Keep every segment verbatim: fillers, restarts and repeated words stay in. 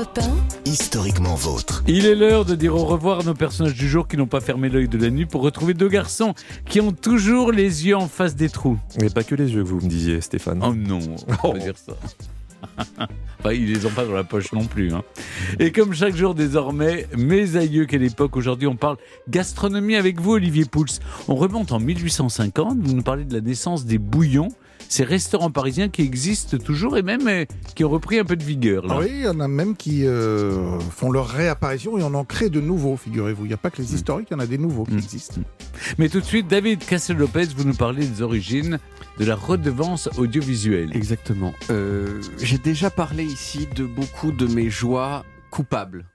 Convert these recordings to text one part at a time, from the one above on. Europe un, historiquement vôtre. Il est l'heure de dire au revoir à nos personnages du jour qui n'ont pas fermé l'œil de la nuit pour retrouver deux garçons qui ont toujours les yeux en face des trous. Mais pas que les yeux que vous me disiez, Stéphane. Oh non, on va pas dire ça. Enfin, ils les ont pas dans la poche non plus. Hein. Et comme chaque jour désormais, mes aïeux qu'à l'époque, aujourd'hui on parle gastronomie avec vous, Olivier Pouls. On remonte en mille huit cent cinquante, vous nous parlez de la naissance des bouillons, ces restaurants parisiens qui existent toujours et même euh, qui ont repris un peu de vigueur. Là. Ah oui, il y en a même qui euh, font leur réapparition et on en crée de nouveaux, figurez-vous. Il n'y a pas que les historiques, il y en a des nouveaux qui mmh. existent. Mais tout de suite, David Castello-Lopez, vous nous parlez des origines de la redevance audiovisuelle. Exactement. Euh, j'ai déjà parlé ici de beaucoup de mes joies coupables.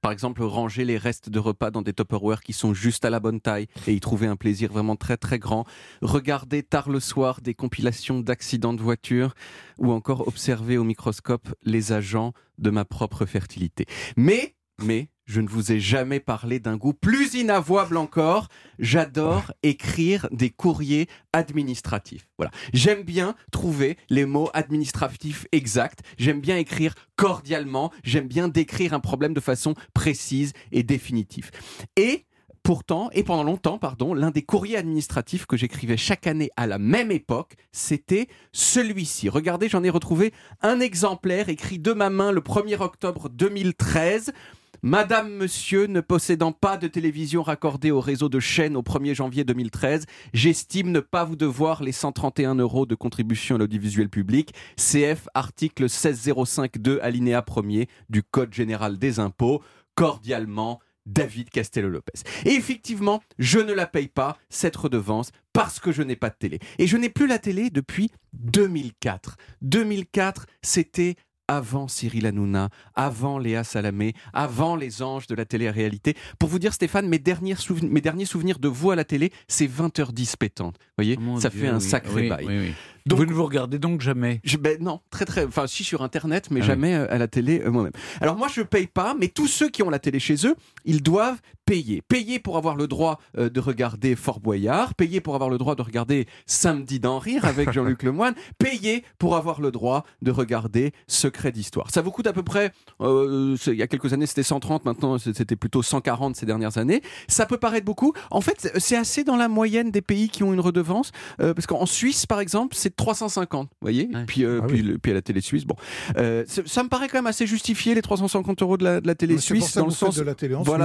Par exemple, ranger les restes de repas dans des Tupperware qui sont juste à la bonne taille et y trouver un plaisir vraiment très très grand. Regarder tard le soir des compilations d'accidents de voiture ou encore observer au microscope les agents de ma propre fertilité. Mais, mais, je ne vous ai jamais parlé d'un goût plus inavouable encore. J'adore écrire des courriers administratifs. Voilà. J'aime bien trouver les mots administratifs exacts. J'aime bien écrire cordialement. J'aime bien décrire un problème de façon précise et définitive. Et pourtant, et pendant longtemps, pardon, l'un des courriers administratifs que j'écrivais chaque année à la même époque, c'était celui-ci. Regardez, j'en ai retrouvé un exemplaire écrit de ma main le premier octobre deux mille treize. Madame, monsieur, ne possédant pas de télévision raccordée au réseau de chaînes au premier janvier deux mille treize, j'estime ne pas vous devoir les cent trente et un euros de contribution à l'audiovisuel public, C F article seize mille cinq deux alinéa premier du Code général des impôts, cordialement, David Castello-Lopez. Et effectivement, je ne la paye pas, cette redevance, parce que je n'ai pas de télé. Et je n'ai plus la télé depuis deux mille quatre. deux mille quatre, c'était... avant Cyril Hanouna, avant Léa Salamé, avant les anges de la télé-réalité. Pour vous dire, Stéphane, mes derniers, souven- mes derniers souvenirs de vous à la télé, c'est vingt heures dix pétantes. Vous voyez, Mon ça Dieu, fait un oui, sacré oui, bail. Oui, oui. Donc, vous ne vous regardez donc jamais je, ben Non, très très... Enfin, si sur Internet, mais ah jamais oui. à la télé euh, moi-même. Alors moi, je ne paye pas, mais tous ceux qui ont la télé chez eux, ils doivent payer. Payer pour avoir le droit euh, de regarder Fort Boyard, payer pour avoir le droit de regarder Samedi d'en rire avec Jean-Luc Lemoyne, payer pour avoir le droit de regarder Secret d'Histoire. Ça vous coûte à peu près... Euh, il y a quelques années, c'était cent trente, maintenant c'était plutôt cent quarante ces dernières années. Ça peut paraître beaucoup. En fait, c'est assez dans la moyenne des pays qui ont une redevance, euh, parce qu'en Suisse, par exemple, c'est trois cent cinquante, vous voyez, ouais. puis, euh, ah puis, oui. le, puis à la télé suisse. Bon, euh, ça me paraît quand même assez justifié les trois cent cinquante euros de la, de la télé mais suisse dans le sens, voilà,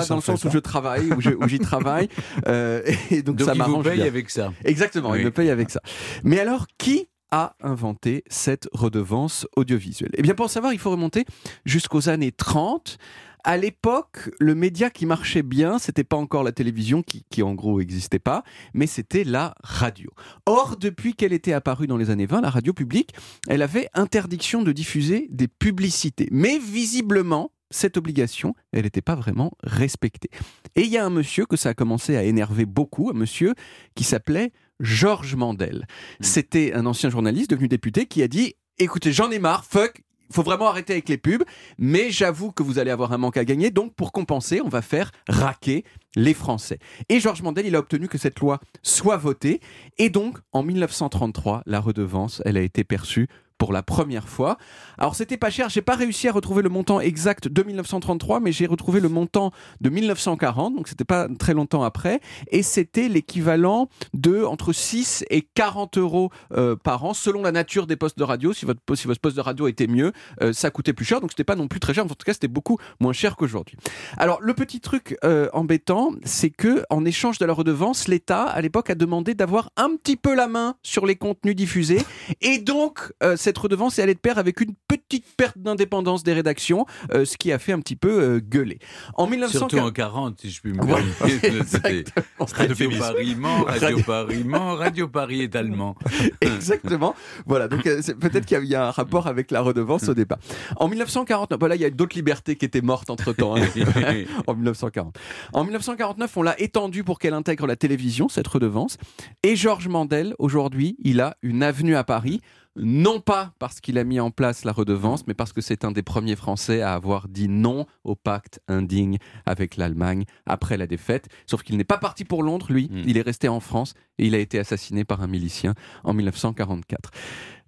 suisse, dans le fait, sens où hein. je travaille, où, je, où j'y travaille, euh, et donc, donc ça m'arrange. Paye avec ça. Exactement, oui. Il me paye avec ça. Mais alors, qui a inventé cette redevance audiovisuelle? Eh bien, pour savoir, il faut remonter jusqu'aux années trente. À l'époque, le média qui marchait bien, c'était pas encore la télévision qui, qui en gros n'existait pas, mais c'était la radio. Or, depuis qu'elle était apparue dans les années vingt, la radio publique, elle avait interdiction de diffuser des publicités. Mais visiblement, cette obligation, elle n'était pas vraiment respectée. Et il y a un monsieur que ça a commencé à énerver beaucoup, un monsieur qui s'appelait Georges Mandel. C'était un ancien journaliste devenu député qui a dit « Écoutez, j'en ai marre, fuck !» Il faut vraiment arrêter avec les pubs, mais j'avoue que vous allez avoir un manque à gagner, donc pour compenser, on va faire raquer les Français. Et Georges Mandel, il a obtenu que cette loi soit votée, et donc en mille neuf cent trente-trois, la redevance, elle a été perçue pour la première fois. Alors c'était pas cher, j'ai pas réussi à retrouver le montant exact de mille neuf cent trente-trois, mais j'ai retrouvé le montant de mille neuf cent quarante, donc c'était pas très longtemps après, et c'était l'équivalent de entre six et quarante euros euh, par an, selon la nature des postes de radio. Si votre, si votre poste de radio était mieux, euh, ça coûtait plus cher, donc c'était pas non plus très cher, en tout cas c'était beaucoup moins cher qu'aujourd'hui. Alors le petit truc euh, embêtant, c'est que en échange de la redevance, l'État à l'époque a demandé d'avoir un petit peu la main sur les contenus diffusés, et donc euh, cette redevance est allée de pair avec une petite perte d'indépendance des rédactions, euh, ce qui a fait un petit peu euh, gueuler. En mille neuf cent quarante... Surtout en quarante, si je puis me permettre. C'était Radio Paris-Mans, Radio Paris-Mans, Radio Paris est allemand. Exactement. Voilà, donc euh, c'est, peut-être qu'il y a, y a un rapport avec la redevance au départ. En mille neuf cent quarante-neuf, ben là, il y a d'autres libertés qui étaient mortes entre-temps. Hein. En mille neuf cent quarante. En mille neuf cent quarante-neuf, on l'a étendue pour qu'elle intègre la télévision, cette redevance. Et Georges Mandel, aujourd'hui, il a une avenue à Paris. Non pas parce qu'il a mis en place la redevance, mais parce que c'est un des premiers Français à avoir dit non au pacte indigne avec l'Allemagne après la défaite. Sauf qu'il n'est pas parti pour Londres, lui. Mmh. Il est resté en France et il a été assassiné par un milicien en mille neuf cent quarante-quatre.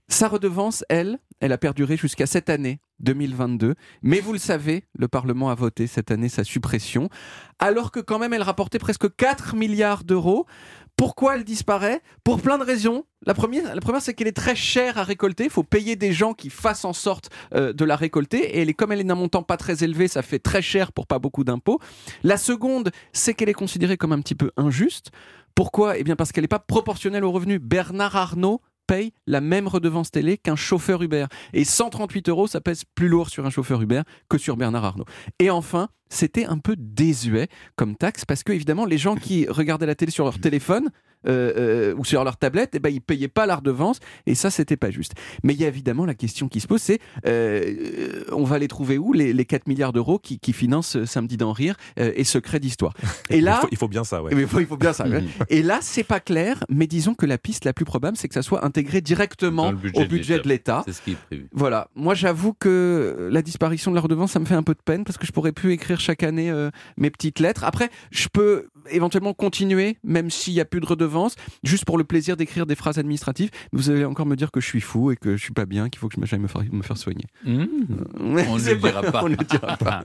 Sa redevance, elle, elle a perduré jusqu'à cette année, deux mille vingt-deux. Mais vous le savez, le Parlement a voté cette année sa suppression, alors que quand même elle rapportait presque quatre milliards d'euros. Pourquoi elle disparaît ? Pour plein de raisons. La première, la première, c'est qu'elle est très chère à récolter. Il faut payer des gens qui fassent en sorte euh, de la récolter. Et elle est, comme elle est d'un montant pas très élevé, ça fait très cher pour pas beaucoup d'impôts. La seconde, c'est qu'elle est considérée comme un petit peu injuste. Pourquoi ? Eh bien parce qu'elle n'est pas proportionnelle aux revenus. Bernard Arnault paye la même redevance télé qu'un chauffeur Uber. Et cent trente-huit euros, ça pèse plus lourd sur un chauffeur Uber que sur Bernard Arnault. Et enfin, c'était un peu désuet comme taxe, parce que évidemment, les gens qui regardaient la télé sur leur téléphone euh, euh, ou sur leur tablette, eh ben, ils ne payaient pas la redevance, et ça, c'était pas juste. Mais il y a évidemment la question qui se pose, c'est euh, on va les trouver où, les, les quatre milliards d'euros qui, qui financent Samedi d'en rire euh, et Secrets d'histoire. Et là, il, faut, il faut bien ça, ouais. Il faut, il faut bien ça, ouais. Et là, c'est pas clair, mais disons que la piste la plus probable, c'est que ça soit intégré directement budget au budget de l'État. C'est ce qui est prévu. Voilà. Moi, j'avoue que la disparition de la redevance, ça me fait un peu de peine, parce que je pourrais plus écrire chaque année euh, mes petites lettres. Après, je peux éventuellement continuer, même s'il n'y a plus de redevance, juste pour le plaisir d'écrire des phrases administratives. Vous allez encore me dire que je suis fou et que je ne suis pas bien, qu'il faut que j'aille me faire, me faire soigner. Mmh. On ne le dira pas. On ne le dira pas.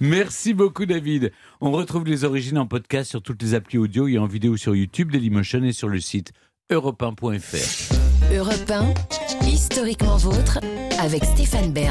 Merci beaucoup, David. On retrouve les origines en podcast sur toutes les applis audio et en vidéo sur YouTube, Dailymotion et sur le site europe un point f r. Europe un, historiquement vôtre, avec Stéphane Bern.